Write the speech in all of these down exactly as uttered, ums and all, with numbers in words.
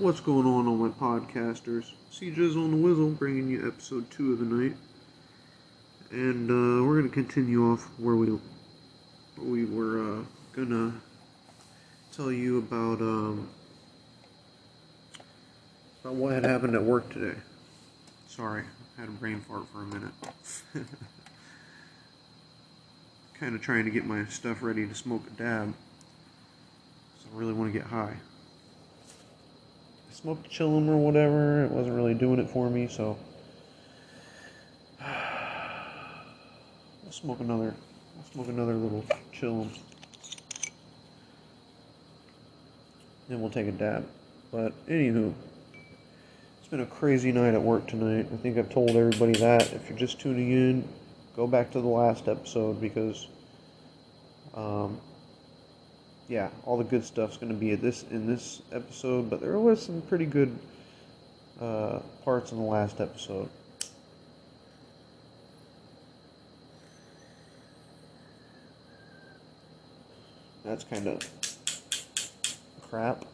What's going on, all my podcasters? C J's on the Whizzle, bringing you episode two of the night. And uh, we're going to continue off where we, where we were uh, going to tell you about, um, about what had happened at work today. Sorry, I had a brain fart for a minute. Kind of trying to get my stuff ready to smoke a dab. So I really want to get high. Smoked chillum or whatever, it wasn't really doing it for me, so I'll smoke another I'll smoke another little chillum. Then we'll take a dab. But anywho, it's been a crazy night at work tonight. I think I've told everybody that. If you're just tuning in, go back to the last episode because um yeah, all the good stuff's going to be at this in this episode, but there was some pretty good uh, parts in the last episode. That's kind of crap.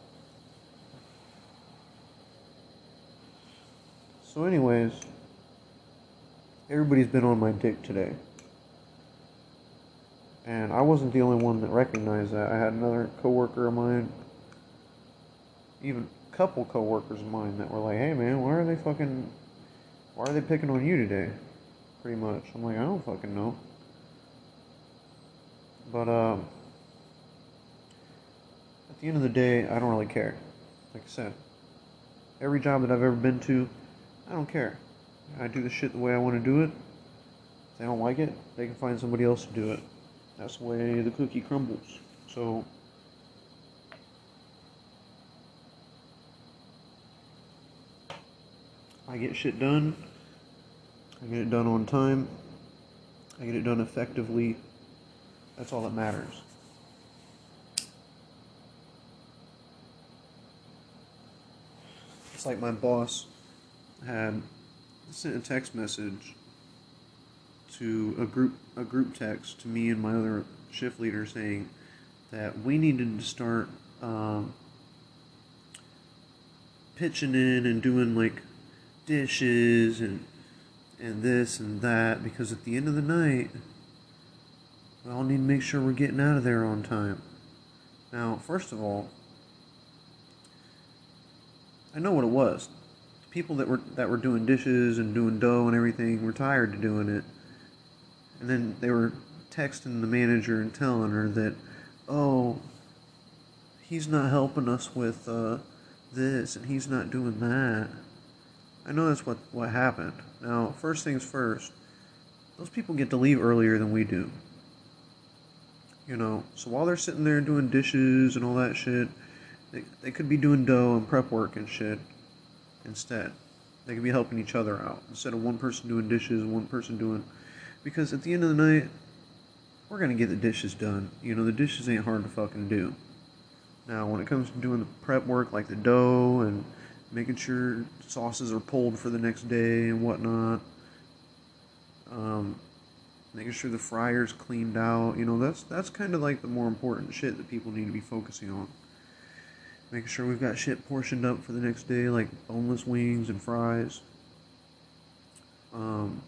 So anyways, everybody's been on my dick today. And I wasn't the only one that recognized that. I had another coworker of mine, even a couple coworkers of mine that were like, "Hey man, why are they fucking, why are they picking on you today?" Pretty much. I'm like, I don't fucking know. But um, at the end of the day, I don't really care. Like I said, every job that I've ever been to, I don't care. I do the shit the way I want to do it. If they don't like it, they can find somebody else to do it. That's the way the cookie crumbles. So, I get shit done. I get it done on time. I get it done effectively. That's all that matters. It's like my boss had sent a text message to a group a group text to me and my other shift leader saying that we needed to start um, pitching in and doing like dishes and and this and that, because at the end of the night we all need to make sure we're getting out of there on time. Now, first of all, I know what it was. The people that were that were doing dishes and doing dough and everything were tired of doing it. And then they were texting the manager and telling her that, oh, he's not helping us with uh, this and he's not doing that. I know that's what, what happened. Now, first things first, those people get to leave earlier than we do. You know, so while they're sitting there doing dishes and all that shit, they, they could be doing dough and prep work and shit instead. They could be helping each other out instead of one person doing dishes and one person doing... Because at the end of the night, we're going to get the dishes done. You know, the dishes ain't hard to fucking do. Now, when it comes to doing the prep work, like the dough and making sure sauces are pulled for the next day and whatnot, um, making sure the fryer's cleaned out, you know, that's that's kind of like the more important shit that people need to be focusing on. Making sure we've got shit portioned up for the next day, like boneless wings and fries. Um...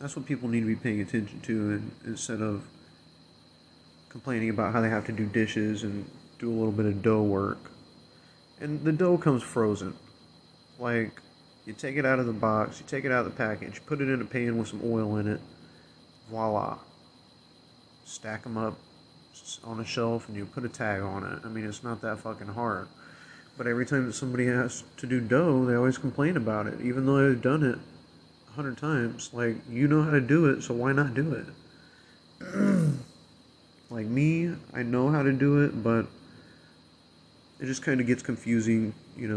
That's what people need to be paying attention to, and instead of complaining about how they have to do dishes and do a little bit of dough work. And the dough comes frozen. Like, you take it out of the box, you take it out of the package, put it in a pan with some oil in it, voila. Stack them up on a shelf and you put a tag on it. I mean, it's not that fucking hard. But every time that somebody has to do dough, they always complain about it, even though they've done it hundred times. Like, you know how to do it, so why not do it? Like me, I know how to do it, but it just kind of gets confusing, you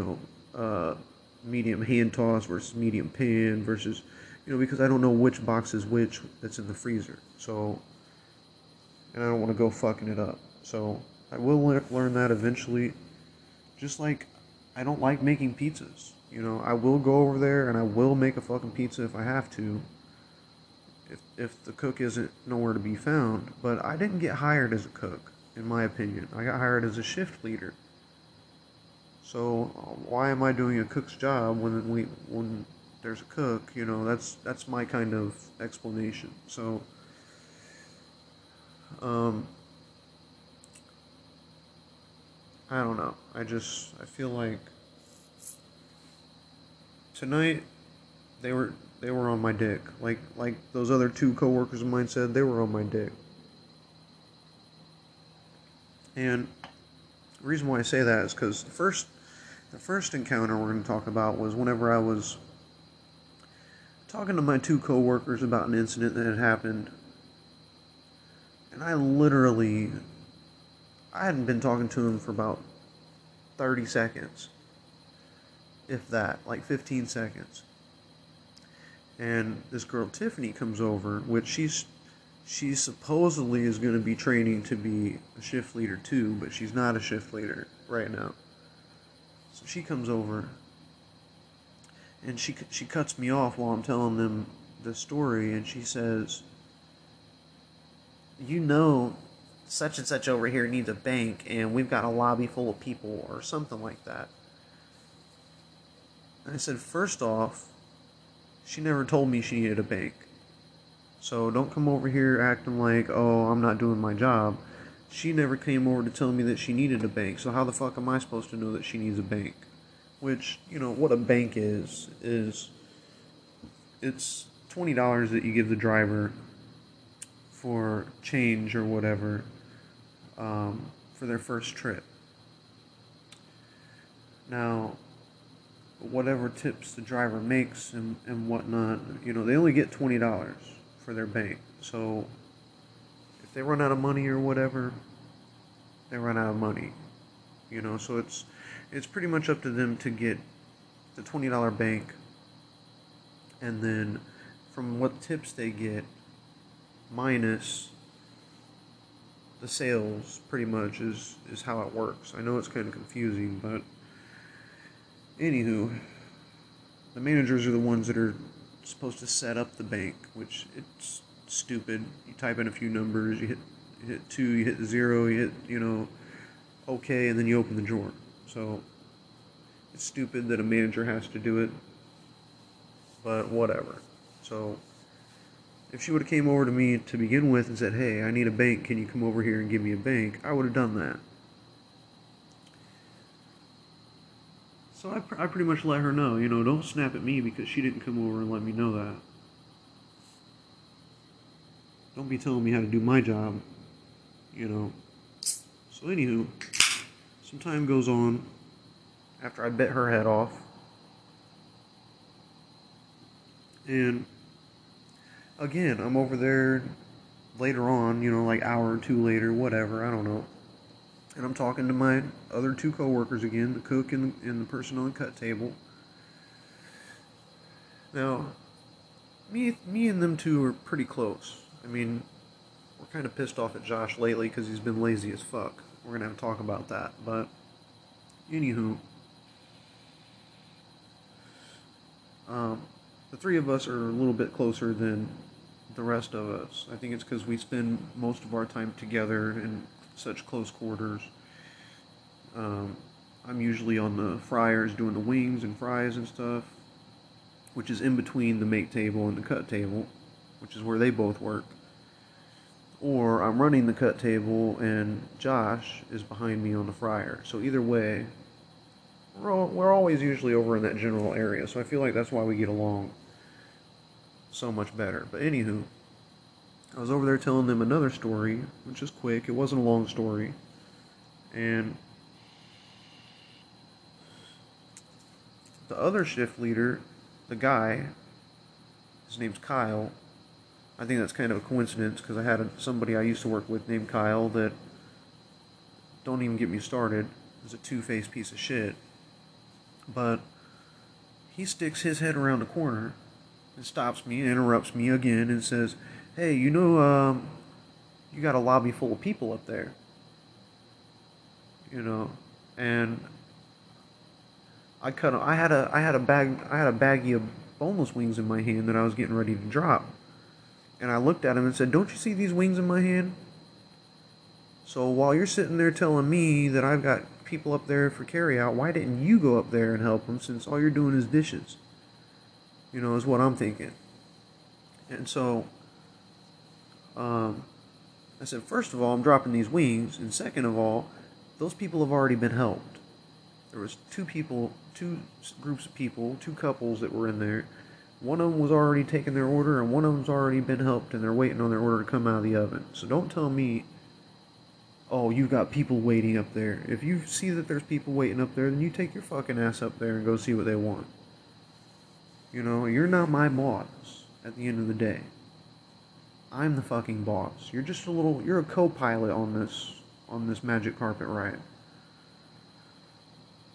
know, uh, medium hand toss versus medium pan versus, you know, because I don't know which box is which that's in the freezer, so, and I don't want to go fucking it up, so I will le- learn that eventually. Just like, I don't like making pizzas. You know, I will go over there and I will make a fucking pizza if I have to, if if the cook isn't nowhere to be found. But I didn't get hired as a cook, in my opinion. I got hired as a shift leader. So why am I doing a cook's job when we when there's a cook? You know, that's that's my kind of explanation. So um, I don't know. I just I feel like tonight they were they were on my dick. Like like those other two coworkers of mine said, they were on my dick. And the reason why I say that is because the first the first encounter we're going to talk about was whenever I was talking to my two coworkers about an incident that had happened, and I literally I hadn't been talking to them for about thirty seconds, if that, like fifteen seconds, and this girl Tiffany comes over, which she's She supposedly is going to be training to be a shift leader too, but she's not a shift leader right now. So she comes over, and she she cuts me off while I'm telling them the story, and she says, "You know, such and such over here needs a bank, and we've got a lobby full of people," or something like that. And I said, first off, she never told me she needed a bank. So don't come over here acting like, oh, I'm not doing my job. She never came over to tell me that she needed a bank, so how the fuck am I supposed to know that she needs a bank? Which, you know, what a bank is, is it's twenty dollars that you give the driver for change or whatever um, for their first trip. Now, whatever tips the driver makes and, and whatnot, you know, they only get twenty dollars. For their bank. So if they run out of money or whatever, they run out of money, you know, so it's it's pretty much up to them to get the twenty dollar bank, and then from what tips they get minus the sales pretty much is is how it works. I know it's kind of confusing, but anywho, the managers are the ones that are supposed to set up the bank, which it's stupid. You type in a few numbers, you hit, you hit two, you hit zero, you hit, you know, okay, and then you open the drawer. So it's stupid that a manager has to do it, but whatever. So if she would have came over to me to begin with and said, hey, I need a bank, can you come over here and give me a bank, I would have done that. So I, pr- I pretty much let her know, you know, don't snap at me because she didn't come over and let me know that. Don't be telling me how to do my job, you know. So anywho, some time goes on after I bit her head off. And again, I'm over there later on, you know, like an hour or two later, whatever, I don't know. And I'm talking to my other two coworkers again, the cook and, and the person on the cut table. Now, me me and them two are pretty close. I mean, we're kind of pissed off at Josh lately because he's been lazy as fuck. We're going to have to talk about that. But, anywho, um, the three of us are a little bit closer than the rest of us. I think it's because we spend most of our time together and such close quarters. Um, I'm usually on the fryers doing the wings and fries and stuff, which is in between the make table and the cut table, which is where they both work. Or I'm running the cut table and Josh is behind me on the fryer. So either way, we're, all, we're always usually over in that general area. So I feel like that's why we get along so much better. But anywho, I was over there telling them another story, which is quick. It wasn't a long story. And the other shift leader, the guy, his name's Kyle. I think that's kind of a coincidence because I had a, somebody I used to work with named Kyle that, don't even get me started, is a two-faced piece of shit. But he sticks his head around the corner and stops me and interrupts me again and says, hey, you know, um, you got a lobby full of people up there, you know, and I cut. I had a, I had a bag, I had a baggie of boneless wings in my hand that I was getting ready to drop, and I looked at him and said, "Don't you see these wings in my hand? So while you're sitting there telling me that I've got people up there for carryout. Why didn't you go up there and help them, since all you're doing is dishes? You know, is what I'm thinking. And so, um, I said, first of all, I'm dropping these wings, and second of all, those people have already been helped. There was two people, two groups of people, two couples that were in there. One of them was already taking their order, and one of them's already been helped, and they're waiting on their order to come out of the oven. So don't tell me, oh, you've got people waiting up there. If you see that there's people waiting up there, then you take your fucking ass up there and go see what they want. You know, you're not my boss at the end of the day. I'm the fucking boss. You're just a little, you're a co-pilot on this, on this magic carpet ride.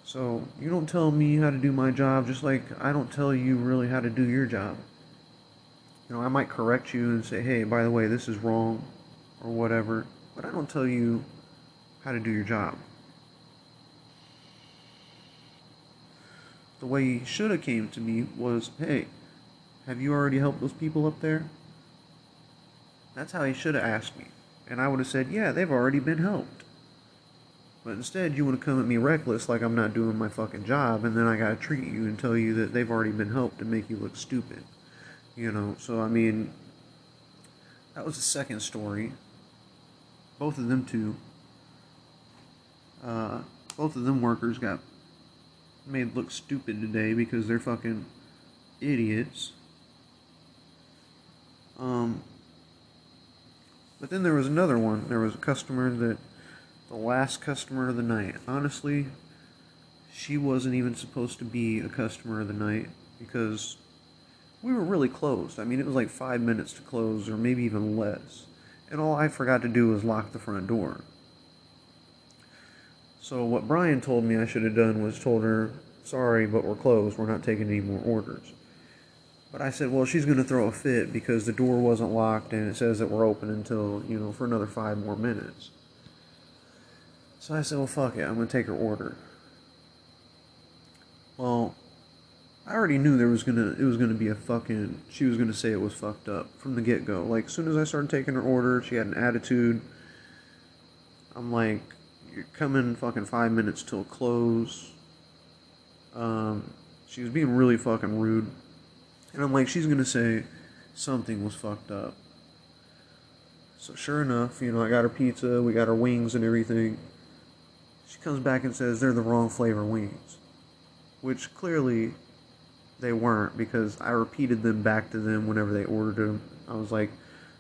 So, you don't tell me how to do my job, just like I don't tell you really how to do your job. You know, I might correct you and say, hey, by the way, this is wrong, or whatever, but I don't tell you how to do your job. The way he should have came to me was, hey, have you already helped those people up there? That's how he should have asked me. And I would have said, yeah, they've already been helped. But instead, you want to come at me reckless like I'm not doing my fucking job, and then I gotta treat you and tell you that they've already been helped and make you look stupid. You know, so I mean, that was the second story. Both of them two, uh, both of them workers got made look stupid today because they're fucking idiots. Um, but then there was another one. There was a customer that, the last customer of the night. Honestly, she wasn't even supposed to be a customer of the night because we were really closed. I mean, it was like five minutes to close, or maybe even less. And all I forgot to do was lock the front door. So what Brian told me I should have done was told her, sorry, but we're closed. We're not taking any more orders. But I said, well, she's going to throw a fit because the door wasn't locked and it says that we're open until, you know, for another five more minutes. So I said, well, fuck it, I'm going to take her order. Well, I already knew there was gonna it was going to be a fucking... She was going to say it was fucked up from the get-go. Like, as soon as I started taking her order, she had an attitude. I'm like, you're coming fucking five minutes till close. Um, she was being really fucking rude. And I'm like, she's going to say something was fucked up. So sure enough, you know, I got her pizza, we got her wings and everything. She comes back and says they're the wrong flavor wings, which clearly they weren't, because I repeated them back to them whenever they ordered them. I was like,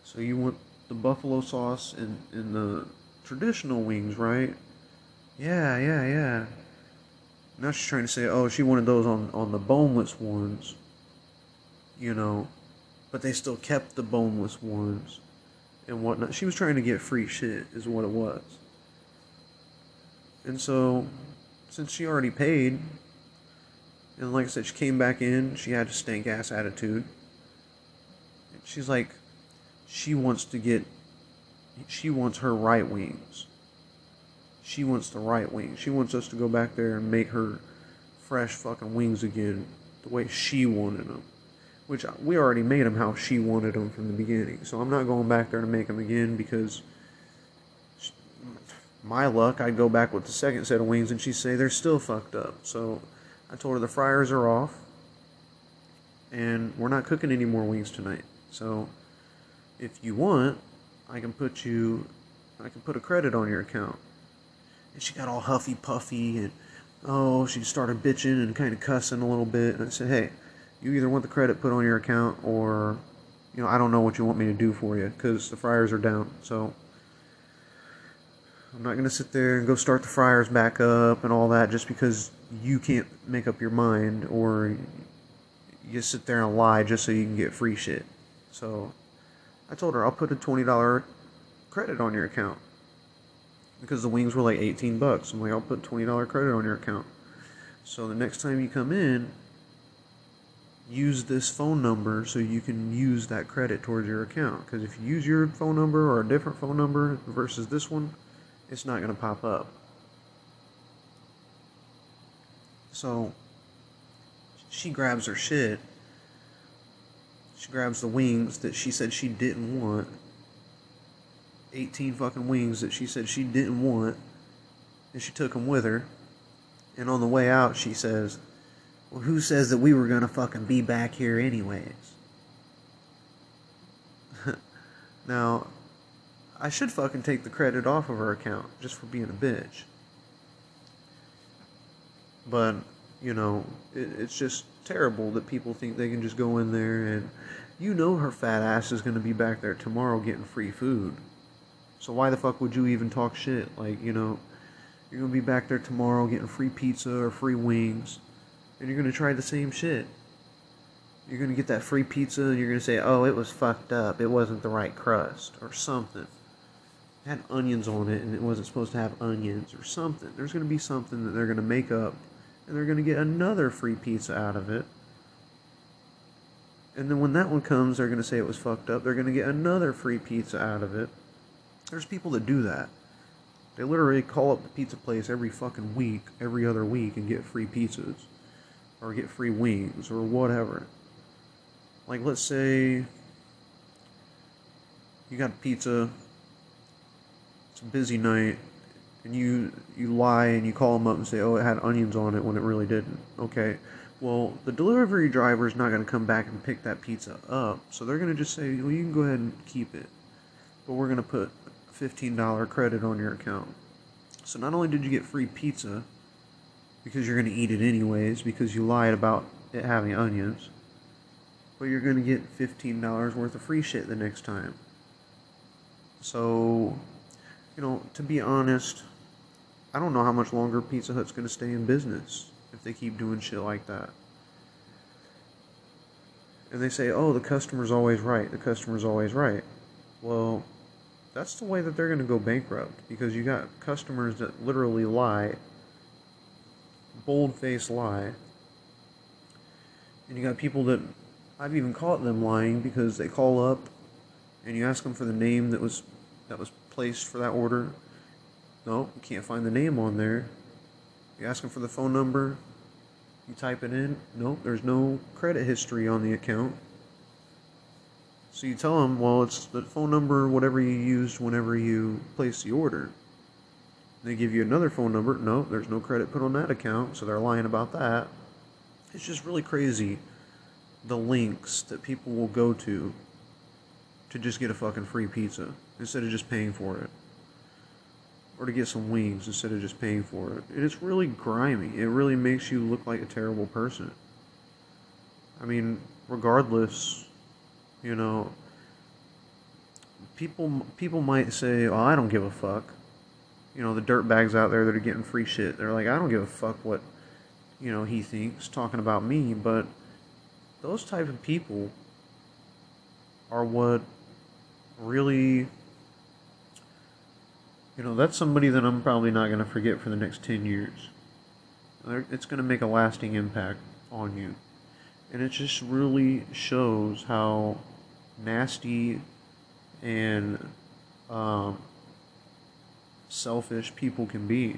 so you want the buffalo sauce and, and the traditional wings, right? Yeah, yeah, yeah. Now she's trying to say, oh, she wanted those on, on the boneless ones, you know, but they still kept the boneless ones and whatnot. She was trying to get free shit is what it was. And so, since she already paid, and like I said, she came back in, she had a stank-ass attitude. She's like, she wants to get, she wants her right wings. She wants the right wings. She wants us to go back there and make her fresh fucking wings again, the way she wanted them. Which, we already made them how she wanted them from the beginning. So I'm not going back there to make them again, because my luck, I'd go back with the second set of wings and she'd say they're still fucked up. So I told her the fryers are off and we're not cooking any more wings tonight. So if you want, I can put you, I can put a credit on your account. And she got all huffy puffy and, oh, she started bitching and kind of cussing a little bit. And I said, hey, you either want the credit put on your account or, you know, I don't know what you want me to do for you because the fryers are down. So I'm not going to sit there and go start the fryers back up and all that just because you can't make up your mind, or you sit there and lie just so you can get free shit. So I told her I'll put a twenty dollar credit on your account because the wings were like eighteen bucks. I'm like, I'll put twenty dollar credit on your account. So the next time you come in, use this phone number so you can use that credit towards your account. Because if you use your phone number or a different phone number versus this one, it's not going to pop up. So she grabs her shit. She grabs the wings that she said she didn't want. eighteen fucking wings that she said she didn't want. and she took him with her. And on the way out, she says, well, who says that we were going to fucking be back here anyways? Now, I should fucking take the credit off of her account just for being a bitch. But, you know, it, it's just terrible that people think they can just go in there and, you know, her fat ass is going to be back there tomorrow getting free food. So why the fuck would you even talk shit? Like, you know, you're going to be back there tomorrow getting free pizza or free wings, and you're going to try the same shit. You're going to get that free pizza, and you're going to say, oh, it was fucked up, it wasn't the right crust, or something. It had onions on it, and it wasn't supposed to have onions, or something. There's going to be something that they're going to make up, and they're going to get another free pizza out of it. And then when that one comes, they're going to say it was fucked up, they're going to get another free pizza out of it. There's people that do that. They literally call up the pizza place every fucking week, every other week, and get free pizzas. Or get free wings, or whatever. Like, let's say you got pizza, it's a busy night, and you you lie and you call them up and say, oh, it had onions on it when it really didn't. Okay, well, the delivery driver is not going to come back and pick that pizza up, so they're going to just say, well, you can go ahead and keep it, but we're going to put fifteen dollars credit on your account. So not only did you get free pizza, because you're going to eat it anyways, because you lied about it having onions, but you're going to get fifteen dollars worth of free shit the next time. So, you know, to be honest, I don't know how much longer Pizza Hut's going to stay in business if they keep doing shit like that. And they say, oh, the customer's always right, the customer's always right. Well, that's the way that they're going to go bankrupt, because you got customers that literally lie, bold-faced lie, and you got people that, I've even caught them lying, because they call up and you ask them for the name that was that was placed for that order. No, you can't find the name on there. You ask them for the phone number, you type it in, nope, there's no credit history on the account. So you tell them, well, it's the phone number, whatever you used whenever you placed the order. They give you another phone number. No, there's no credit put on that account, so they're lying about that. It's just really crazy, the links that people will go to to just get a fucking free pizza instead of just paying for it. Or to get some wings instead of just paying for it. And it's really grimy. It really makes you look like a terrible person. I mean, regardless, you know, people, people might say, oh, I don't give a fuck. You know, the dirtbags out there that are getting free shit, they're like, I don't give a fuck what, you know, he thinks, talking about me. But those type of people are what really, you know, that's somebody that I'm probably not going to forget for the next ten years. It's going to make a lasting impact on you. And it just really shows how nasty and um, selfish people can be,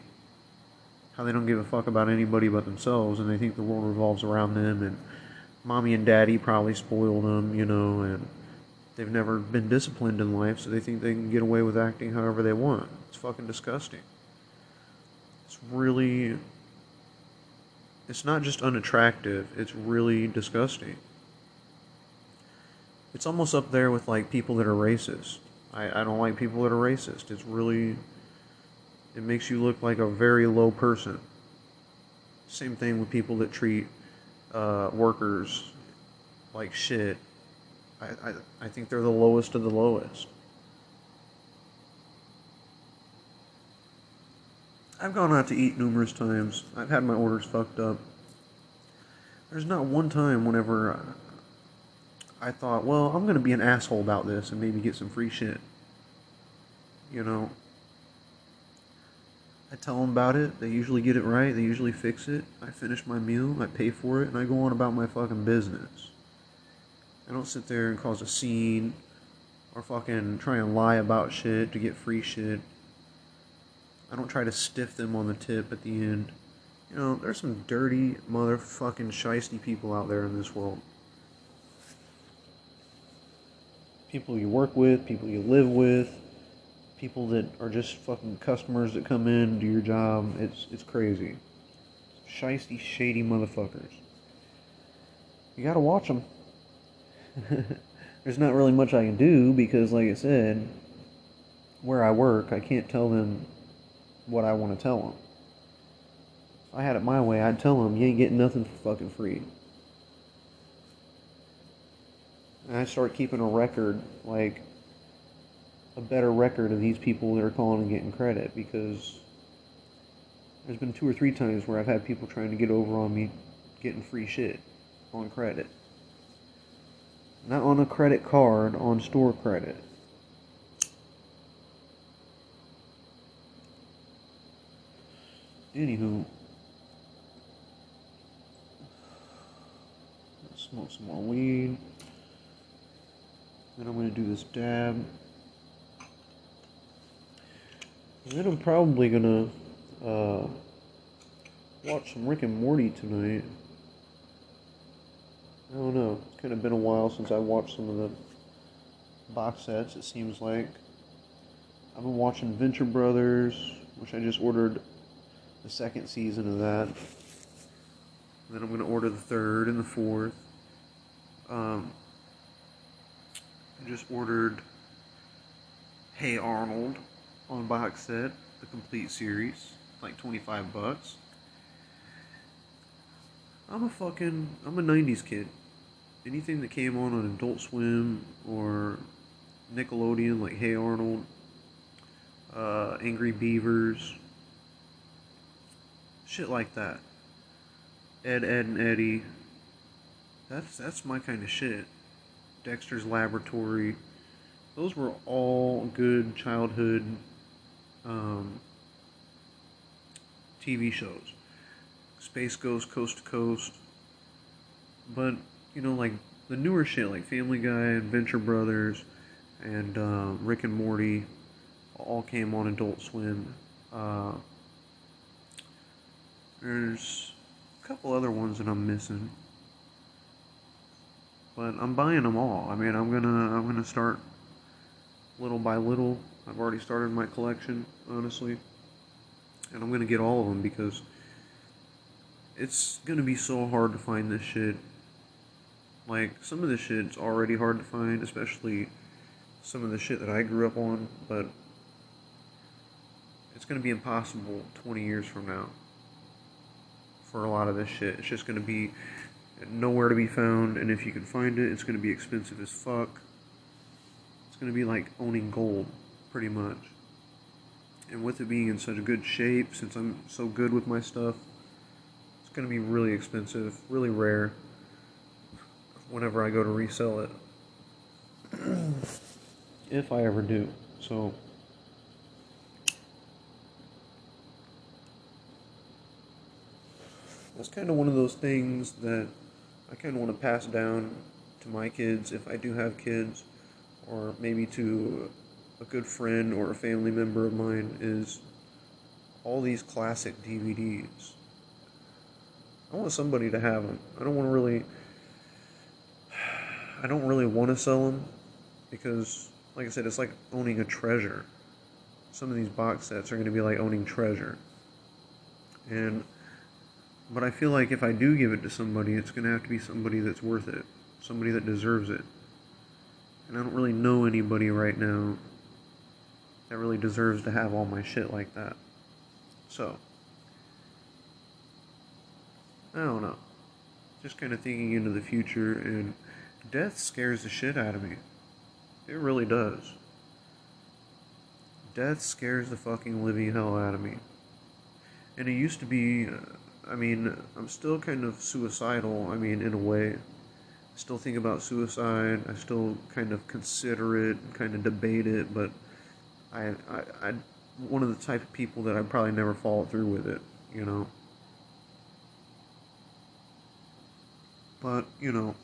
how they don't give a fuck about anybody but themselves, and they think the world revolves around them, and mommy and daddy probably spoiled them, you know, and they've never been disciplined in life, so they think they can get away with acting however they want. It's fucking disgusting. It's really, it's not just unattractive, it's really disgusting. It's almost up there with, like, people that are racist. I, I don't like people that are racist. It's really, it makes you look like a very low person. Same thing with people that treat uh, workers like shit. I, I, I think they're the lowest of the lowest. I've gone out to eat numerous times. I've had my orders fucked up. There's not one time whenever I, I thought, well, I'm going to be an asshole about this and maybe get some free shit. You know, I tell them about it, they usually get it right, they usually fix it, I finish my meal, I pay for it, and I go on about my fucking business. I don't sit there and cause a scene, or fucking try and lie about shit to get free shit. I don't try to stiff them on the tip at the end. You know, there's some dirty motherfucking shiesty people out there in this world. People you work with, people you live with, people that are just fucking customers that come in, do your job. It's it's crazy. Shiesty, shady motherfuckers. You gotta watch them. There's not really much I can do because, like I said, where I work, I can't tell them what I want to tell them. If I had it my way, I'd tell them, you ain't getting nothing for fucking free. And I start keeping a record, like, a better record of these people that are calling and getting credit, because there's been two or three times where I've had people trying to get over on me getting free shit on credit. Not on a credit card, on store credit. Anywho, let's smoke some more weed. Then I'm going to do this dab. And then I'm probably going to uh, watch some Rick and Morty tonight. I don't know. It's kind of been a while since I watched some of the box sets, it seems like. I've been watching Venture Brothers, which I just ordered the second season of that. And then I'm going to order the third and the fourth. Um, I just ordered Hey Arnold on box set, the complete series, like twenty-five bucks. I'm a fucking, I'm a nineties kid. Anything that came on on Adult Swim or Nickelodeon, like Hey Arnold, uh, Angry Beavers, shit like that. Ed, Ed, and Eddie. That's that's my kind of shit. Dexter's Laboratory. Those were all good childhood um, T V shows. Space Ghost, Coast to Coast. But, you know, like the newer shit, like Family Guy and Venture Brothers and uh, Rick and Morty, all came on Adult Swim. Uh, there's a couple other ones that I'm missing. But I'm buying them all. I mean, I'm gonna I'm gonna start little by little. I've already started my collection, honestly. And I'm gonna get all of them because it's going to be so hard to find this shit. Like, some of this shit's already hard to find, especially some of the shit that I grew up on, but it's going to be impossible twenty years from now for a lot of this shit. It's just going to be nowhere to be found, and if you can find it, it's going to be expensive as fuck. It's going to be like owning gold, pretty much. And with it being in such good shape, since I'm so good with my stuff, going to be really expensive, really rare whenever I go to resell it. If I ever do. So that's kind of one of those things that I kind of want to pass down to my kids if I do have kids, or maybe to a good friend or a family member of mine, is all these classic D V Ds. I want somebody to have them. I don't want to really, I don't really want to sell them because, like I said, it's like owning a treasure. Some of these box sets are going to be like owning treasure. And, but I feel like if I do give it to somebody, it's going to have to be somebody that's worth it. Somebody that deserves it. And I don't really know anybody right now that really deserves to have all my shit like that. So I don't know. Just kind of thinking into the future, and death scares the shit out of me. It really does. Death scares the fucking living hell out of me. And it used to be, I mean, I'm still kind of suicidal, I mean, in a way. I still think about suicide, I still kind of consider it, kind of debate it, but I, I, I'm one of the type of people that I'd probably never follow through with it, you know? But, you know,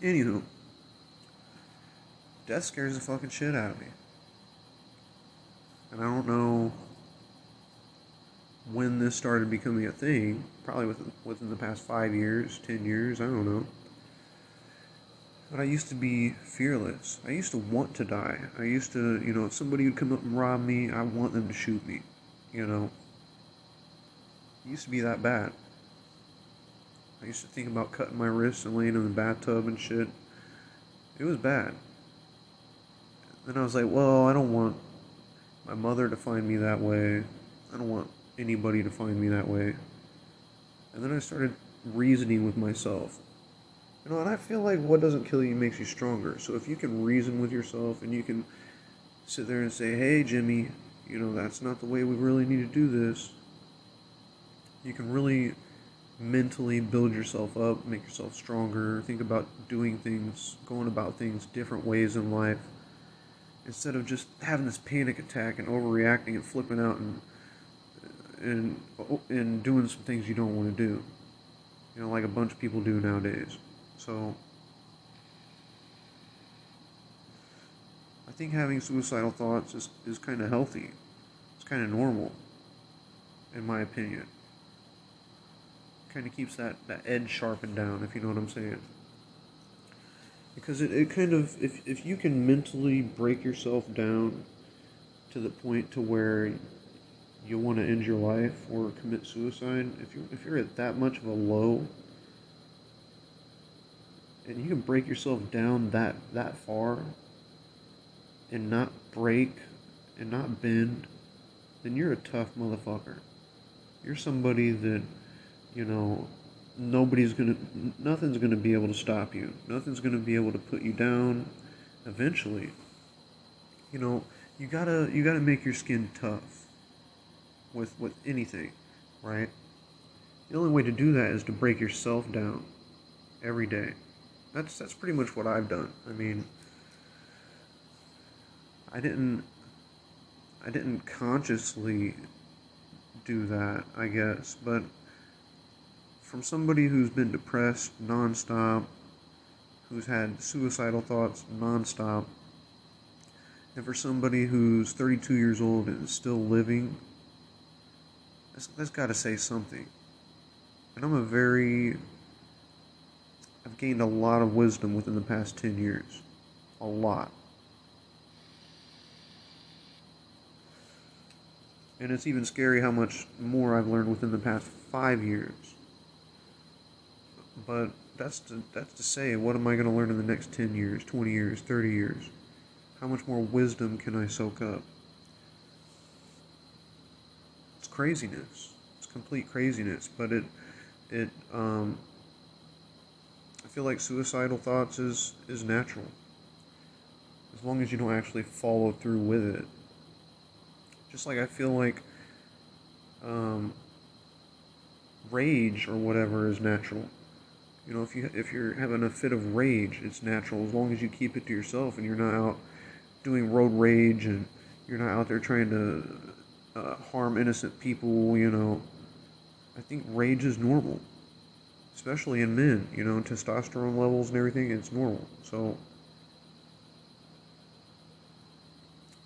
anywho, death scares the fucking shit out of me. And I don't know when this started becoming a thing, probably within, within the past five years, ten years, I don't know. But I used to be fearless. I used to want to die. I used to, you know, if somebody would come up and rob me, I want them to shoot me, you know. It used to be that bad. I used to think about cutting my wrists and laying in the bathtub and shit. It was bad. Then I was like, well, I don't want my mother to find me that way. I don't want anybody to find me that way. And then I started reasoning with myself. You know, and I feel like what doesn't kill you makes you stronger. So if you can reason with yourself and you can sit there and say, hey, Jimmy, you know, that's not the way we really need to do this. You can really mentally build yourself up, make yourself stronger, think about doing things, going about things different ways in life. Instead of just having this panic attack and overreacting and flipping out and and and doing some things you don't want to do. You know, like a bunch of people do nowadays. So, I think having suicidal thoughts is, is kind of healthy. It's kind of normal, in my opinion. Kind of keeps that, that edge sharpened down, if you know what I'm saying. Because it, it kind of, if, if you can mentally break yourself down to the point to where you want to end your life or commit suicide, if you if you're at that much of a low, and you can break yourself down that, that far and not break and not bend, then you're a tough motherfucker. You're somebody that, you know, nobody's going to, nothing's going to be able to stop you. Nothing's going to be able to put you down eventually. You know, you gotta, you gotta make your skin tough with, with anything, right? The only way to do that is to break yourself down every day. That's that's pretty much what I've done. I mean, I didn't I didn't consciously do that, I guess, but from somebody who's been depressed nonstop, who's had suicidal thoughts nonstop, and for somebody who's thirty-two years old and is still living, that's, that's got to say something. And I'm a very I've gained a lot of wisdom within the past ten years. A lot. And it's even scary how much more I've learned within the past five years. But that's to, that's to say, what am I going to learn in the next ten years, twenty years, thirty years? How much more wisdom can I soak up? It's craziness. It's complete craziness. But it... it um, I feel like suicidal thoughts is, is natural. As long as you don't actually follow through with it. Just like I feel like um, rage or whatever is natural. You know, if, you, if you're having a fit of rage, it's natural. As long as you keep it to yourself and you're not out doing road rage and you're not out there trying to uh, harm innocent people, you know. I think rage is normal. Especially in men, you know, testosterone levels and everything, it's normal. So,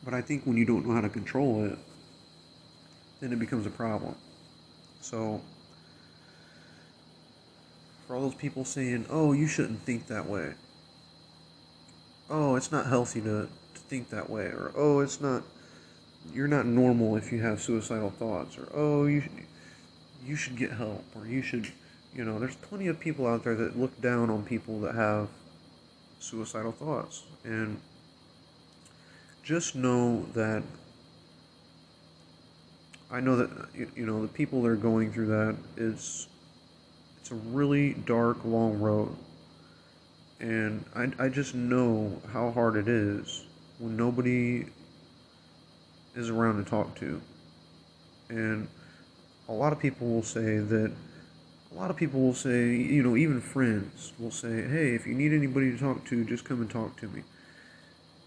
but I think when you don't know how to control it, then it becomes a problem. So, for all those people saying, oh, you shouldn't think that way. Oh, it's not healthy to, to think that way. Or, oh, it's not, you're not normal if you have suicidal thoughts. Or, oh, you should, you should get help. Or you should... You know, there's plenty of people out there that look down on people that have suicidal thoughts. And just know that, I know that, you know, the people that are going through that, it's, it's a really dark, long road. And I, I just know how hard it is when nobody is around to talk to. And a lot of people will say that, A lot of people will say, you know, even friends will say, hey, if you need anybody to talk to, just come and talk to me.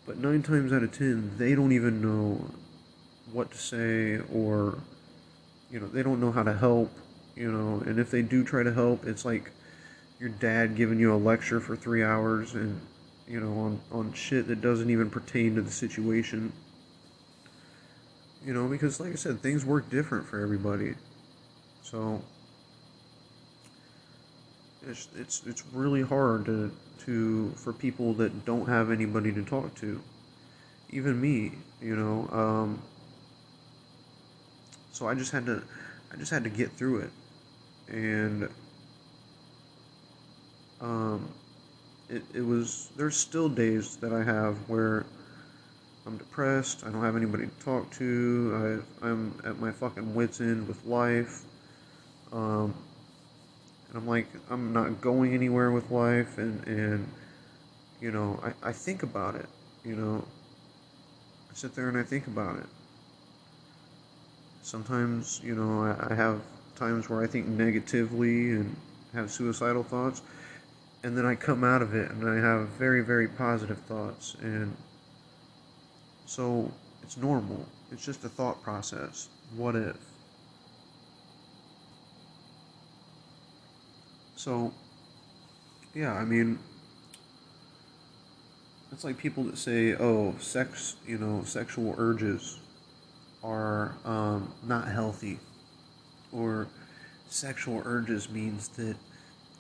But nine times out of ten, they don't even know what to say or, you know, they don't know how to help, you know. And if they do try to help, it's like your dad giving you a lecture for three hours and, you know, on, on shit that doesn't even pertain to the situation. You know, because like I said, things work different for everybody. So... it's it's it's really hard to to for people that don't have anybody to talk to, even me, you know. Um, so I just had to I just had to get through it, and um, it it was there's still days that I have where I'm depressed. I don't have anybody to talk to. I I'm at my fucking wits' end with life. Um, and I'm like, I'm not going anywhere with life, and, and you know, I, I think about it, you know, I sit there and I think about it. Sometimes, you know, I, I have times where I think negatively and have suicidal thoughts, and then I come out of it and I have very, very positive thoughts, and so it's normal, it's just a thought process, what if? So, yeah, I mean, it's like people that say, oh, sex, you know, sexual urges are um, not healthy, or sexual urges means that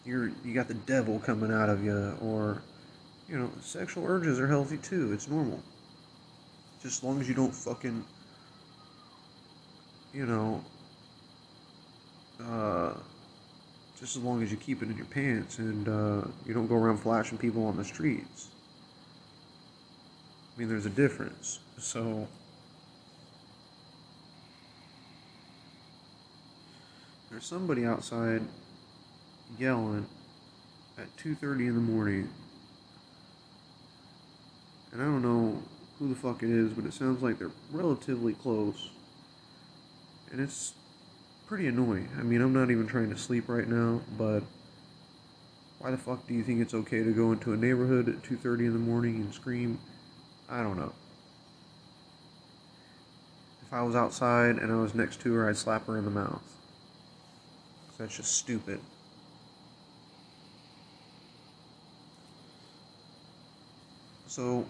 you're, you got the devil coming out of you, or, you know, sexual urges are healthy too, it's normal, just as long as you don't fucking, you know, uh, just as long as you keep it in your pants and uh, you don't go around flashing people on the streets. I mean, there's a difference. So, there's somebody outside yelling at two thirty in the morning. And I don't know who the fuck it is, but it sounds like they're relatively close. And it's pretty annoying. I mean, I'm not even trying to sleep right now, but why the fuck do you think it's okay to go into a neighborhood at two thirty in the morning and scream? I don't know. If I was outside and I was next to her, I'd slap her in the mouth. Because that's just stupid. So,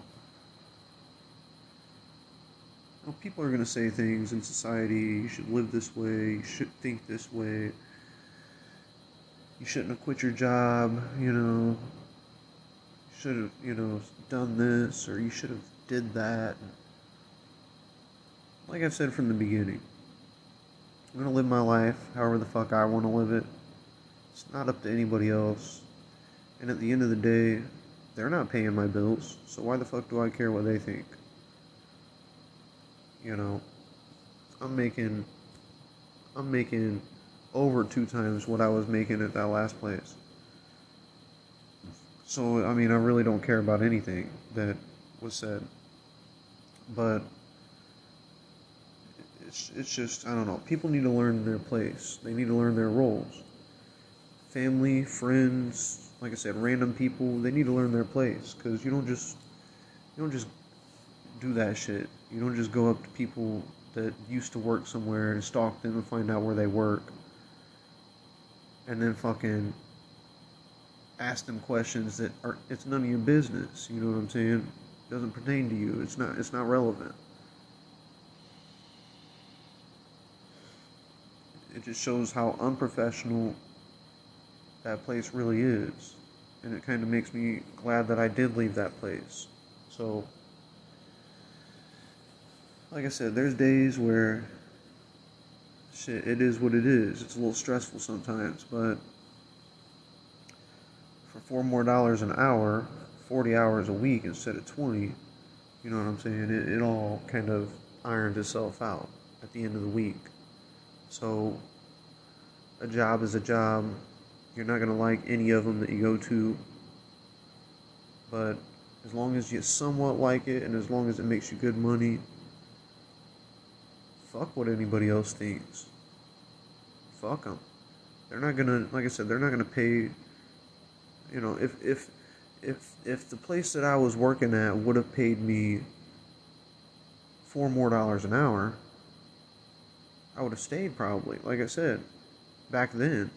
people are going to say things in society, you should live this way, you should think this way, you shouldn't have quit your job, you know, you should have, you know, done this, or you should have did that. Like I've said from the beginning, I'm going to live my life however the fuck I want to live it. It's not up to anybody else, and at the end of the day, they're not paying my bills, so why the fuck do I care what they think? You know, I'm making, I'm making over two times what I was making at that last place. So, I mean, I really don't care about anything that was said. But, it's, it's just, I don't know, people need to learn their place. They need to learn their roles. Family, friends, like I said, random people, they need to learn their place. Because you don't just, you don't just do that shit. You don't just go up to people that used to work somewhere and stalk them and find out where they work. And then fucking ask them questions that are, it's none of your business, you know what I'm saying? It doesn't pertain to you. It's not it's not relevant. It just shows how unprofessional that place really is. And it kind of makes me glad that I did leave that place. So, like I said, there's days where shit, it is what it is. It's a little stressful sometimes, but for four more dollars an hour, forty hours a week instead of twenty, you know what I'm saying? It, it all kind of irons itself out at the end of the week. So a job is a job. You're not going to like any of them that you go to, but as long as you somewhat like it and as long as it makes you good money, fuck what anybody else thinks. Fuck them. They're not gonna, like I said, they're not gonna pay. You know, if if if if the place that I was working at would have paid me four more dollars an hour, I would have stayed probably. Like I said, back then,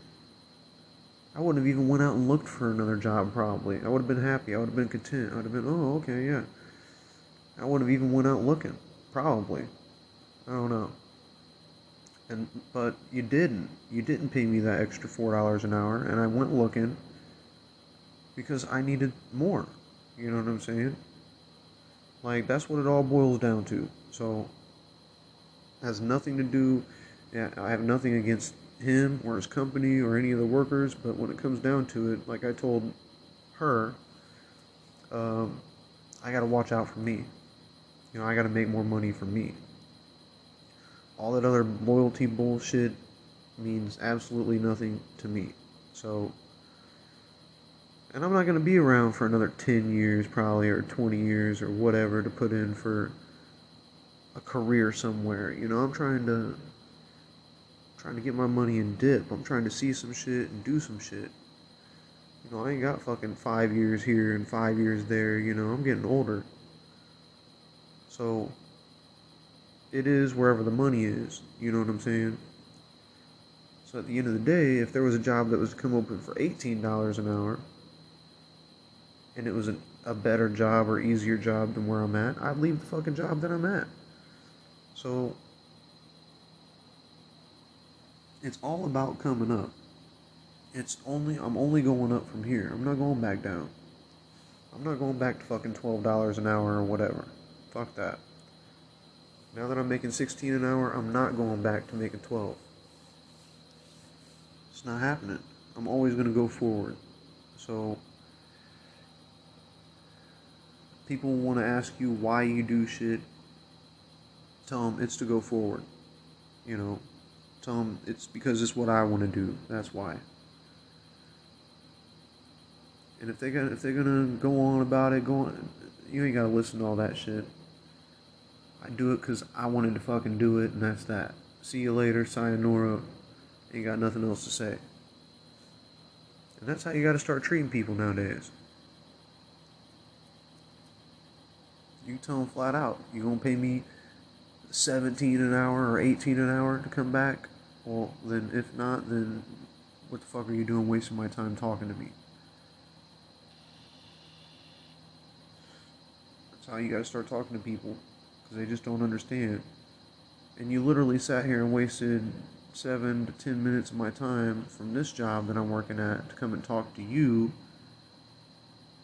I wouldn't have even went out and looked for another job probably. I would have been happy. I would have been content. I would have been, oh, okay, yeah. I wouldn't have even went out looking probably. I don't know. And but you didn't. You didn't pay me that extra four dollars an hour, and I went looking, because I needed more. You know what I'm saying? Like, that's what it all boils down to. So, has nothing to do, yeah, I have nothing against him or his company or any of the workers, but when it comes down to it, like I told her, um, I gotta watch out for me. You know, I gotta make more money for me. All that other loyalty bullshit means absolutely nothing to me. So, and I'm not going to be around for another ten years probably, or twenty years or whatever, to put in for a career somewhere. You know, I'm trying to trying to get my money and dip. I'm trying to see some shit and do some shit. You know, I ain't got fucking five years here and five years there. You know, I'm getting older. So, it is wherever the money is. You know what I'm saying? So at the end of the day, if there was a job that was to come open for eighteen dollars an hour, and it was a, a better job or easier job than where I'm at, I'd leave the fucking job that I'm at. So, it's all about coming up. It's only, I'm only going up from here. I'm not going back down. I'm not going back to fucking twelve dollars an hour or whatever. Fuck that. Now that I'm making sixteen an hour, I'm not going back to making twelve. It's not happening. I'm always going to go forward. So, people want to ask you why you do shit. Tell them it's to go forward. You know, tell them it's because it's what I want to do. That's why. And if they're gonna, if they're gonna go on about it, go on. You ain't gotta listen to all that shit. I do it because I wanted to fucking do it, and that's that. See you later, sayonara. Ain't got nothing else to say. And that's how you gotta start treating people nowadays. You tell them flat out, you gonna pay me seventeen an hour or eighteen an hour to come back? Well, then if not, then what the fuck are you doing wasting my time talking to me? That's how you gotta start talking to people, because they just don't understand. And you literally sat here and wasted seven to ten minutes of my time from this job that I'm working at to come and talk to you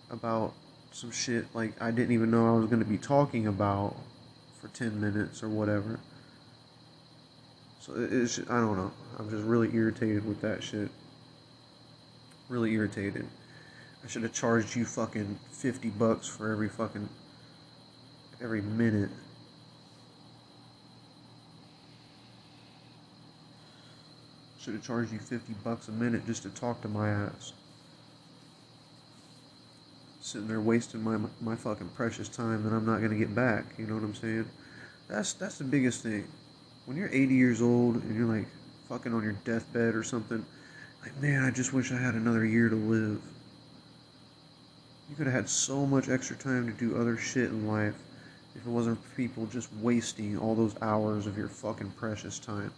about some shit like I didn't even know I was going to be talking about for ten minutes or whatever. So it's, I don't know, I'm just really irritated with that shit. Really irritated. I should have charged you fucking fifty bucks for every fucking every minute. Should have charged you fifty bucks a minute just to talk to my ass. Sitting there wasting my my fucking precious time that I'm not gonna get back. You know what I'm saying? That's that's the biggest thing. When you're eighty years old and you're like fucking on your deathbed or something, like, man, I just wish I had another year to live. You could have had so much extra time to do other shit in life if it wasn't for people just wasting all those hours of your fucking precious time.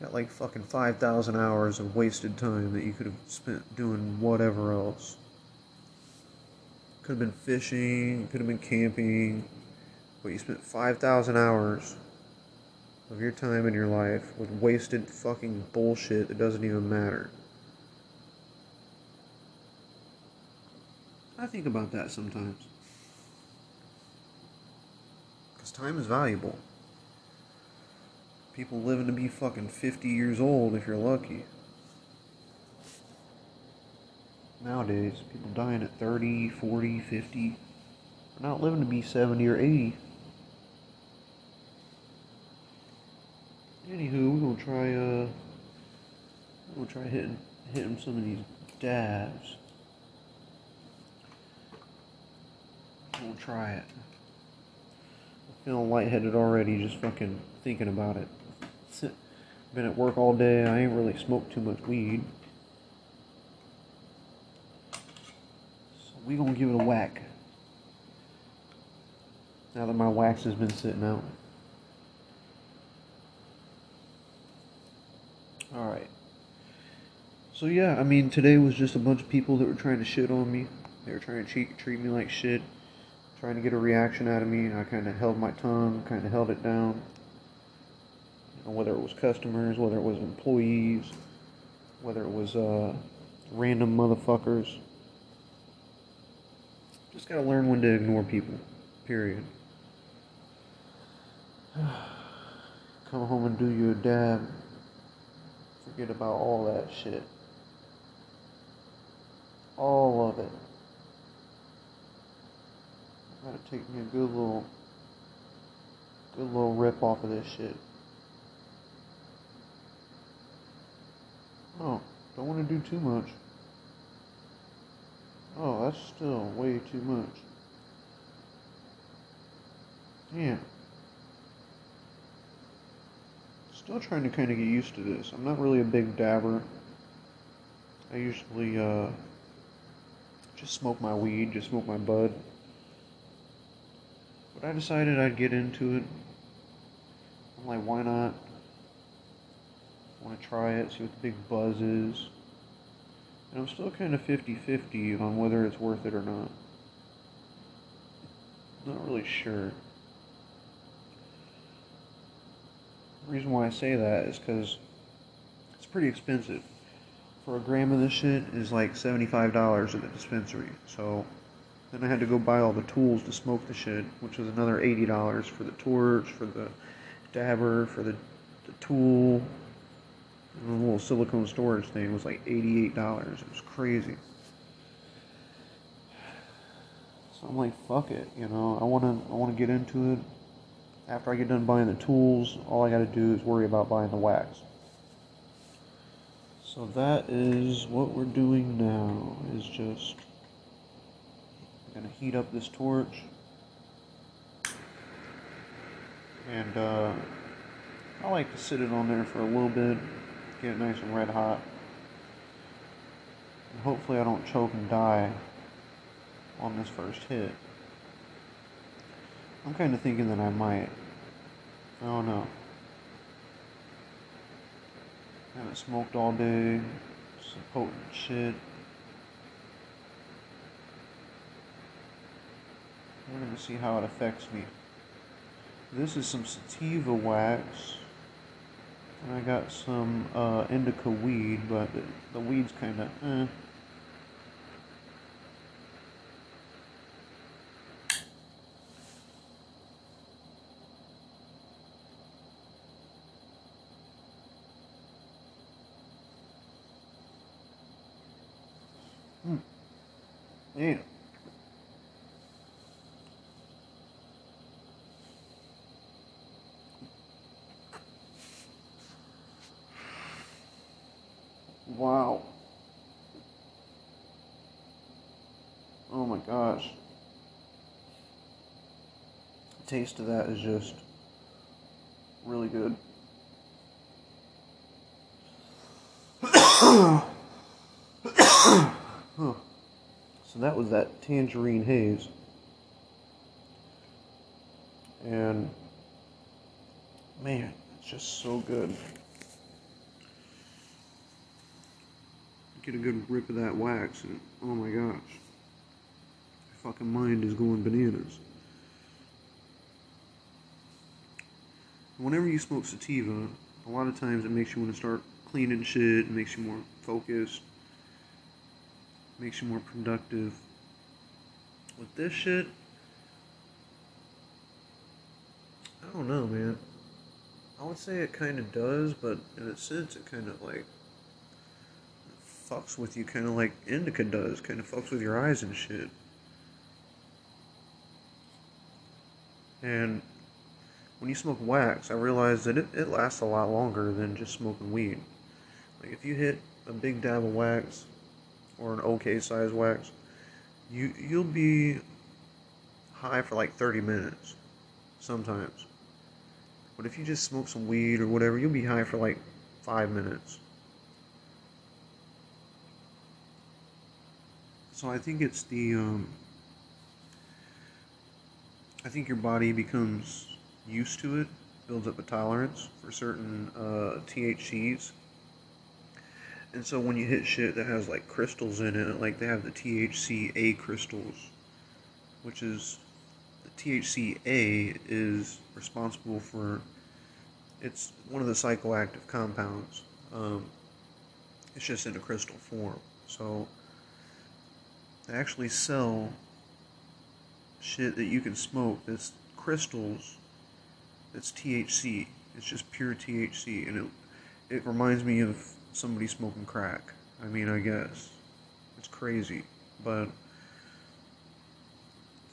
Got like fucking five thousand hours of wasted time that you could have spent doing whatever else. Could have been fishing, could have been camping, but you spent five thousand hours of your time in your life with wasted fucking bullshit that doesn't even matter. I think about that sometimes. Because time is valuable. People living to be fucking fifty years old if you're lucky. Nowadays, people dying at thirty, forty, fifty. They're not living to be seventy or eighty. Anywho, we're gonna try, uh... we're gonna try hitting, hitting some of these dabs. We'll try it. I'm feeling lightheaded already, just fucking thinking about it. Been at work all day. I ain't really smoked too much weed. So we gonna give it a whack. Now that my wax has been sitting out. Alright. So yeah, I mean, today was just a bunch of people that were trying to shit on me. They were trying to treat, treat me like shit. Trying to get a reaction out of me. And I kind of held my tongue. Kind of held it down. Whether it was customers, whether it was employees, whether it was uh, random motherfuckers, Just gotta learn when to ignore people, period. Come home and do your dab. Forget about all that shit. All of it. I gotta take me a good little, good little rip off of this shit. Oh, don't want to do too much. Oh, that's still way too much. Yeah. Still trying to kind of get used to this. I'm not really a big dabber. I usually uh, just smoke my weed, just smoke my bud. But I decided I'd get into it. I'm like, why not? I want to try it, see what the big buzz is. And I'm still kind of fifty-fifty on whether it's worth it or not. Not really sure. The reason why I say that is because it's pretty expensive. For a gram of this shit is like seventy-five dollars at the dispensary. So then I had to go buy all the tools to smoke the shit, which was another eighty dollars for the torch, for the dabber, for the, the tool. And the little silicone storage thing was like eighty-eight dollars. It was crazy. So I'm like, fuck it, you know. I wanna, I wanna get into it. After I get done buying the tools, all I gotta do is worry about buying the wax. So that is what we're doing now. Is just I'm gonna heat up this torch and uh, I like to sit it on there for a little bit. Get it nice and red hot. And hopefully I don't choke and die on this first hit. I'm kind of thinking that I might. I don't know. I haven't smoked all day. Some potent shit. We're going to see how it affects me. This is some sativa wax. And I got some uh, indica weed, but the, the weed's kind of eh. Hmm. Yeah. Wow. Oh my gosh. The taste of that is just really good. Huh. So that was that tangerine haze. And man, it's just so good. Get a good rip of that wax and oh my gosh, my fucking mind is going bananas. Whenever you smoke sativa, a lot of times it makes you want to start cleaning shit. It makes you more focused, it makes you more productive. With this shit, I don't know, man. I would say it kind of does, but in a sense it kind of like fucks with you, kind of like indica does, kind of fucks with your eyes and shit. And when you smoke wax, I realized that it, it lasts a lot longer than just smoking weed. Like if you hit a big dab of wax or an okay size wax, you you'll be high for like thirty minutes sometimes. But if you just smoke some weed or whatever, you'll be high for like five minutes. So I think it's the, um, I think your body becomes used to it, builds up a tolerance for certain uh, T H Cs. And so when you hit shit that has like crystals in it, like they have the T H C A crystals, which is, the T H C A is responsible for, it's one of the psychoactive compounds. Um, it's just in a crystal form. So they actually sell shit that you can smoke that's crystals, that's T H C. It's just pure T H C, and it, it reminds me of somebody smoking crack. I mean, I guess. It's crazy, but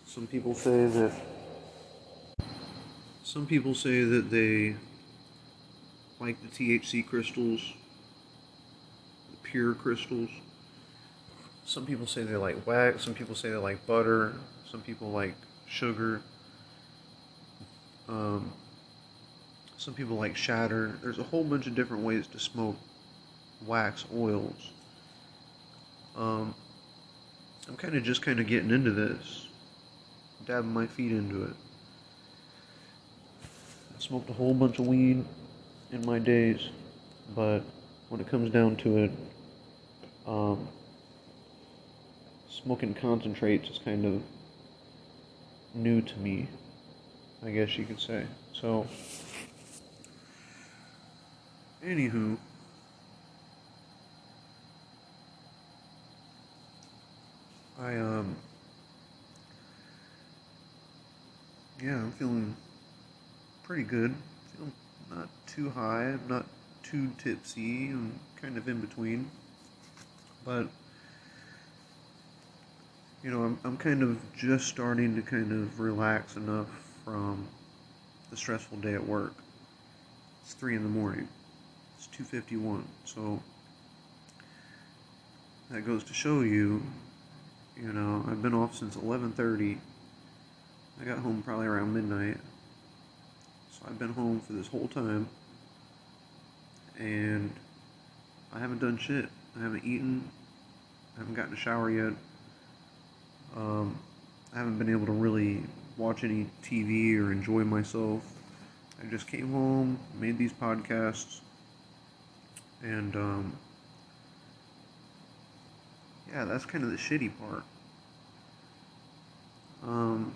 some people say that some people say that they like the T H C crystals, the pure crystals. Some people say they like wax, some people say they like butter, some people like sugar, um, some people like shatter. There's a whole bunch of different ways to smoke wax oils. Um, I'm kind of just kind of getting into this, dabbing my feet into it. I smoked a whole bunch of weed in my days, but when it comes down to it, um, smoking concentrates is kind of new to me, I guess you could say. So, anywho, I, um, yeah, I'm feeling pretty good. I'm not too high, I'm not too tipsy, I'm kind of in between. But, you know, I'm, I'm kind of just starting to kind of relax enough from the stressful day at work. It's three in the morning, it's two fifty-one, so that goes to show you. You know, I've been off since eleven thirty. I got home probably around midnight. So I've been home for this whole time. And I haven't done shit. I haven't eaten. I haven't gotten a shower yet. Um, I haven't been able to really watch any T V or enjoy myself. I just came home, made these podcasts. And, um... yeah, that's kind of the shitty part. Um,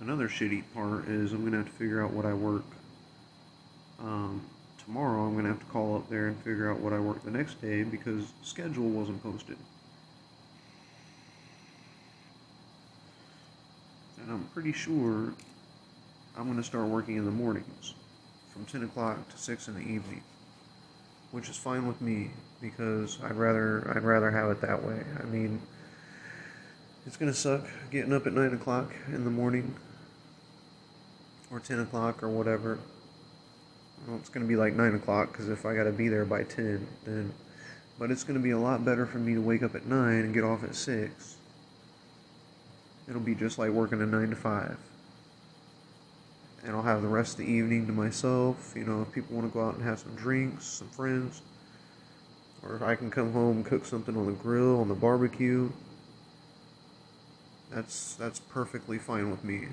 another shitty part is I'm going to have to figure out what I work. Um, tomorrow I'm going to have to call up there and figure out what I work the next day because the schedule wasn't posted. And I'm pretty sure I'm going to start working in the mornings from ten o'clock to six in the evening. Which is fine with me, because I'd rather I'd rather have it that way. I mean, it's gonna suck getting up at nine o'clock in the morning, or ten o'clock, or whatever. Well, it's gonna be like nine o'clock because if I gotta be there by ten, then. But it's gonna be a lot better for me to wake up at nine and get off at six. It'll be just like working a nine to five. And I'll have the rest of the evening to myself. You know, if people want to go out and have some drinks, some friends, or if I can come home and cook something on the grill, on the barbecue, that's that's perfectly fine with me.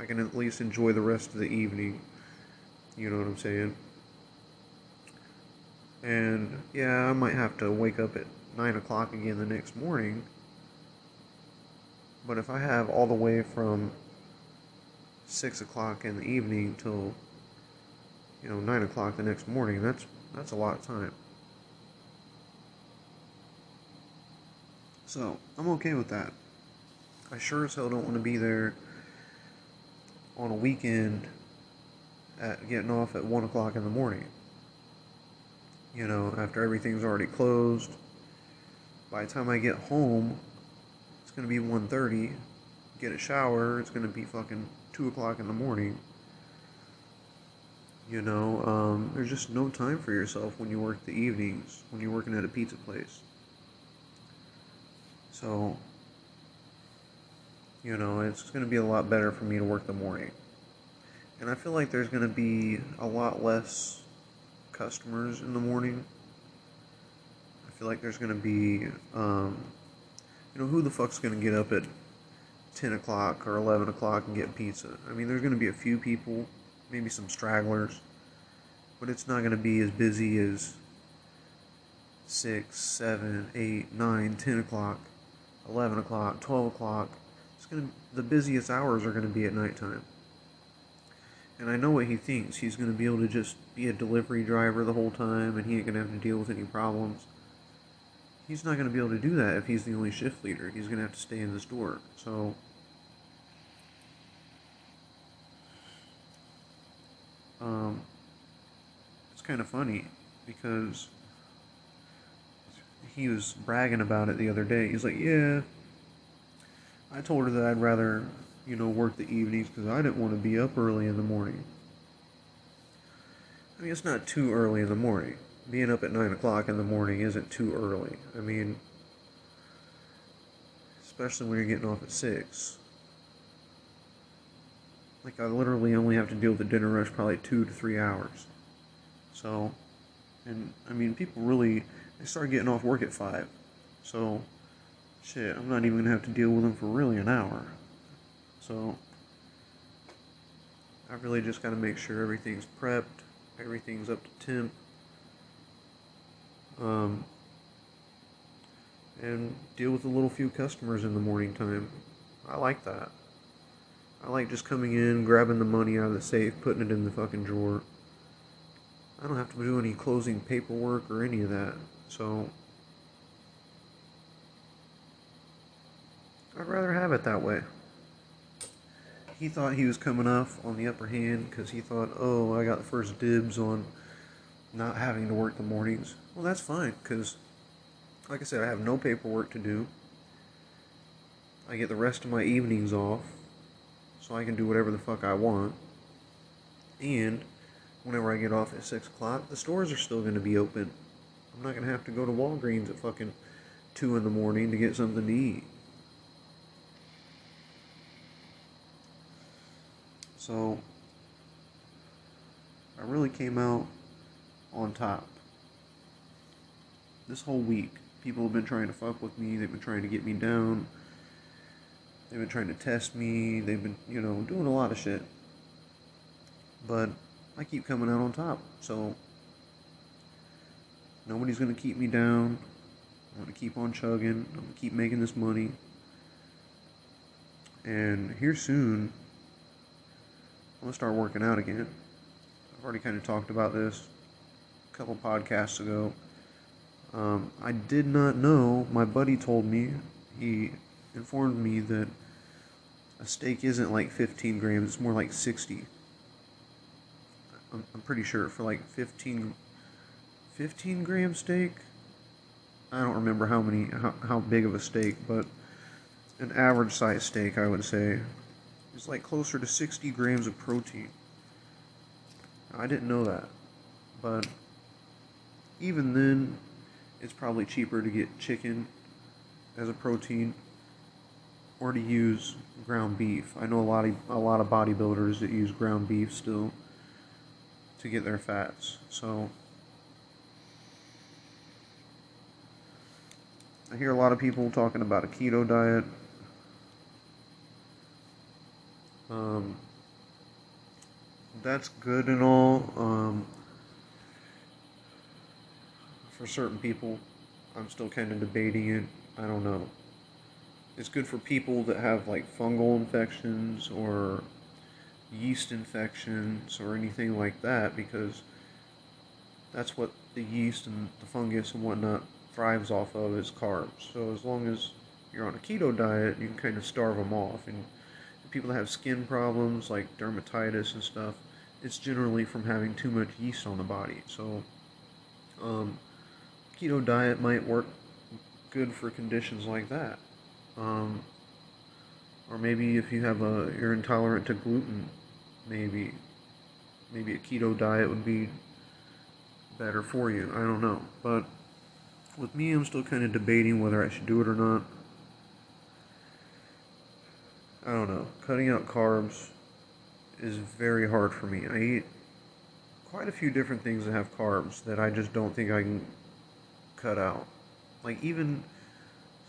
I can at least enjoy the rest of the evening. You know what I'm saying? And yeah, I might have to wake up at nine o'clock again the next morning. But if I have all the way from six o'clock in the evening till, you know, nine o'clock the next morning, that's that's a lot of time. So I'm okay with that. I sure as hell don't want to be there on a weekend at getting off at one o'clock in the morning. You know, after everything's already closed. By the time I get home, it's gonna be one thirty. Get a shower, it's gonna be fucking two o'clock in the morning. You know, um, there's just no time for yourself when you work the evenings, when you're working at a pizza place. So, you know, it's going to be a lot better for me to work the morning. And I feel like there's going to be a lot less customers in the morning. I feel like there's going to be, um, you know, who the fuck's going to get up at ten o'clock or eleven o'clock and get pizza? I mean, there's going to be a few people, maybe some stragglers, but it's not going to be as busy as six, seven, eight, nine, ten o'clock, eleven o'clock, twelve o'clock. It's going to, the busiest hours are going to be at nighttime. And I know what he thinks. He's going to be able to just be a delivery driver the whole time, and he ain't going to have to deal with any problems. he's not going to be able to do that if he's the only shift leader. He's going to have to stay in this door. So um, it's kind of funny because he was bragging about it the other day. He's like, yeah, I told her that I'd rather, you know, work the evenings because I didn't want to be up early in the morning. I mean, it's not too early in the morning. Being up at nine o'clock in the morning isn't too early. I mean, especially when you're getting off at six. Like, I literally only have to deal with the dinner rush probably two to three hours. So, and, I mean, people really, they start getting off work at five. So, shit, I'm not even going to have to deal with them for really an hour. So, I really just got to make sure everything's prepped, everything's up to temp. Um, and deal with a little few customers in the morning time. I like that. I like just coming in, grabbing the money out of the safe, putting it in the fucking drawer. I don't have to do any closing paperwork or any of that. So, I'd rather have it that way. He thought he was coming off on the upper hand because he thought, oh, I got the first dibs on not having to work the mornings. Well, that's fine, because, like I said, I have no paperwork to do. I get the rest of my evenings off, so I can do whatever the fuck I want. And whenever I get off at six o'clock, the stores are still going to be open. I'm not going to have to go to Walgreens at fucking two in the morning to get something to eat. So, I really came out on top. This whole week, people have been trying to fuck with me, they've been trying to get me down, they've been trying to test me, they've been, you know, doing a lot of shit. But I keep coming out on top, so nobody's going to keep me down. I'm going to keep on chugging, I'm going to keep making this money. And here soon, I'm going to start working out again. I've already kind of talked about this a couple podcasts ago. Um, I did not know, my buddy told me, he informed me that a steak isn't like fifteen grams, it's more like sixty. I'm, I'm pretty sure for like fifteen gram steak, I don't remember how many, how, how big of a steak, but an average size steak, I would say, is like closer to sixty grams of protein. I didn't know that, but even then, it's probably cheaper to get chicken as a protein or to use ground beef. I know a lot of a lot of bodybuilders that use ground beef still to get their fats. So I hear a lot of people talking about a keto diet. Um, that's good and all. Um, For certain people, I'm still kind of debating it. I don't know. It's good for people that have like fungal infections or yeast infections or anything like that, because that's what the yeast and the fungus and whatnot thrives off of, is carbs. So as long as you're on a keto diet, you can kind of starve them off. And people that have skin problems like dermatitis and stuff, it's generally from having too much yeast on the body. So um keto diet might work good for conditions like that, um, or maybe if you have a you're intolerant to gluten, maybe maybe a keto diet would be better for you. I don't know, but with me, I'm still kind of debating whether I should do it or not. I don't know. Cutting out carbs is very hard for me. I eat quite a few different things that have carbs that I just don't think I can cut out. Like, even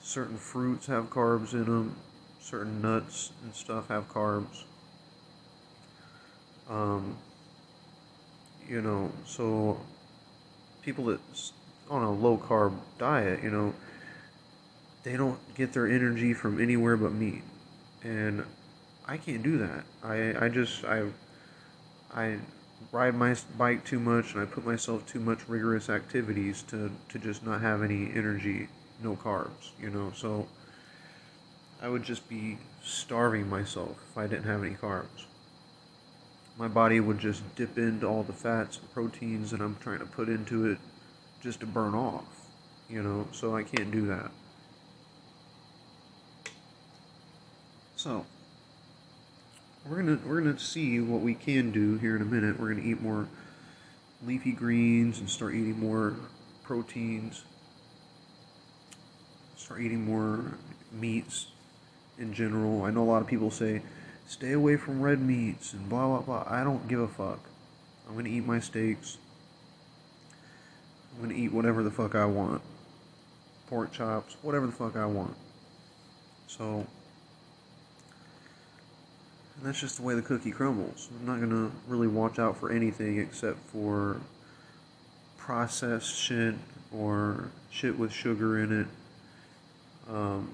certain fruits have carbs in them, certain nuts and stuff have carbs. Um, you know, so people that's on a low carb diet, you know, they don't get their energy from anywhere but meat, and I can't do that. I I just I I. ride my bike too much, and I put myself too much rigorous activities to, to just not have any energy no carbs, you know, so I would just be starving myself if I didn't have any carbs. My body would just dip into all the fats and proteins that I'm trying to put into it just to burn off, you know, so I can't do that. So we're gonna we're gonna see what we can do here in a minute. We're gonna eat more leafy greens and start eating more proteins, start eating more meats in general. I know a lot of people say stay away from red meats and blah blah blah. I don't give a fuck. I'm gonna eat my steaks. I'm gonna eat whatever the fuck I want. Pork chops, whatever the fuck I want. So, and that's just the way the cookie crumbles. I'm not gonna really watch out for anything except for processed shit or shit with sugar in it. Um,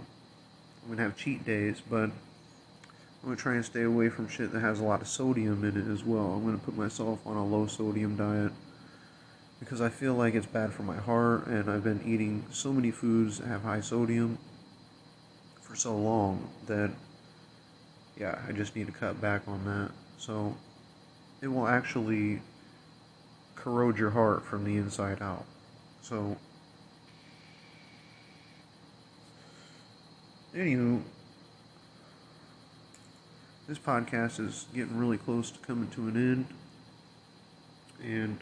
I'm gonna have cheat days, but I'm going to try and stay away from shit that has a lot of sodium in it as well. I'm going to put myself on a low sodium diet because I feel like it's bad for my heart, and I've been eating so many foods that have high sodium for so long that, yeah, I just need to cut back on that. So it will actually corrode your heart from the inside out. So, anywho, this podcast is getting really close to coming to an end, and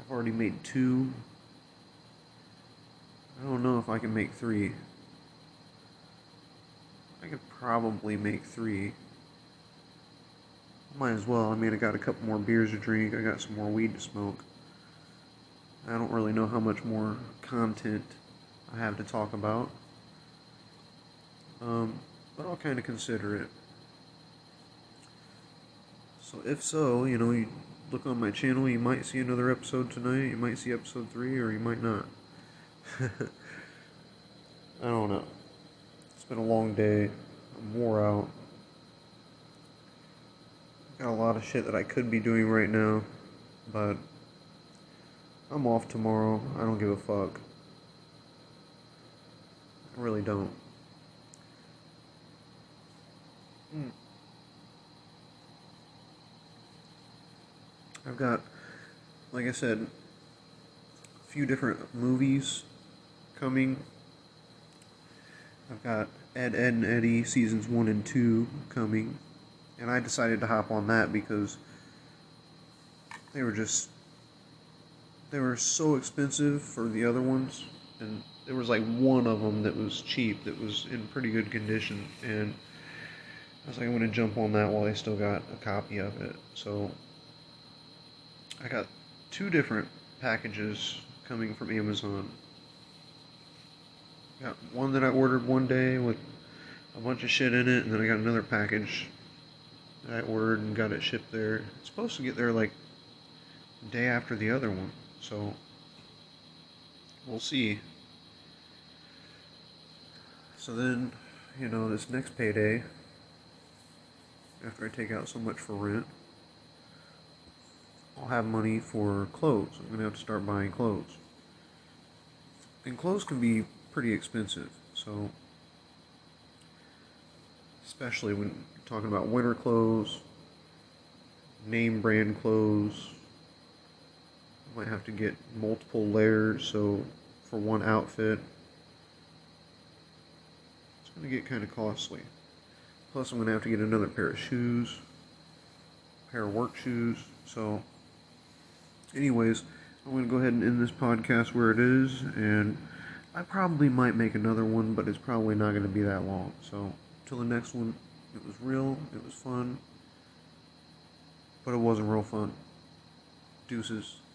I've already made two. I don't know if I can make three. I could probably make three. Might as well. I mean, I got a couple more beers to drink. I got some more weed to smoke. I don't really know how much more content I have to talk about, um, but I'll kind of consider it. So if so, you know, you look on my channel, you might see another episode tonight, you might see episode three, or you might not. I don't know. It's been a long day. I'm wore out. Got a lot of shit that I could be doing right now, but I'm off tomorrow. I don't give a fuck. I really don't. Mm. I've got, like I said, a few different movies coming. I've got Ed, Edd and Eddy seasons one and two coming, and I decided to hop on that because they were just, they were so expensive for the other ones, and there was like one of them that was cheap, that was in pretty good condition, and I was like, I'm going to jump on that while I still got a copy of it. So I got two different packages coming from Amazon. I got one that I ordered one day with a bunch of shit in it, and then I got another package that I ordered and got it shipped there. It's supposed to get there like the day after the other one, so we'll see. So then, you know, this next payday, after I take out so much for rent, I'll have money for clothes. I'm going to have to start buying clothes. And clothes can be pretty expensive. So, especially when you're talking about winter clothes, name brand clothes, you might have to get multiple layers, so for one outfit, it's going to get kind of costly. Plus, I'm going to have to get another pair of shoes, a pair of work shoes, so anyways, I'm going to go ahead and end this podcast where it is, and I probably might make another one, but it's probably not going to be that long. So, till the next one, it was real, it was fun, but it wasn't real fun. Deuces.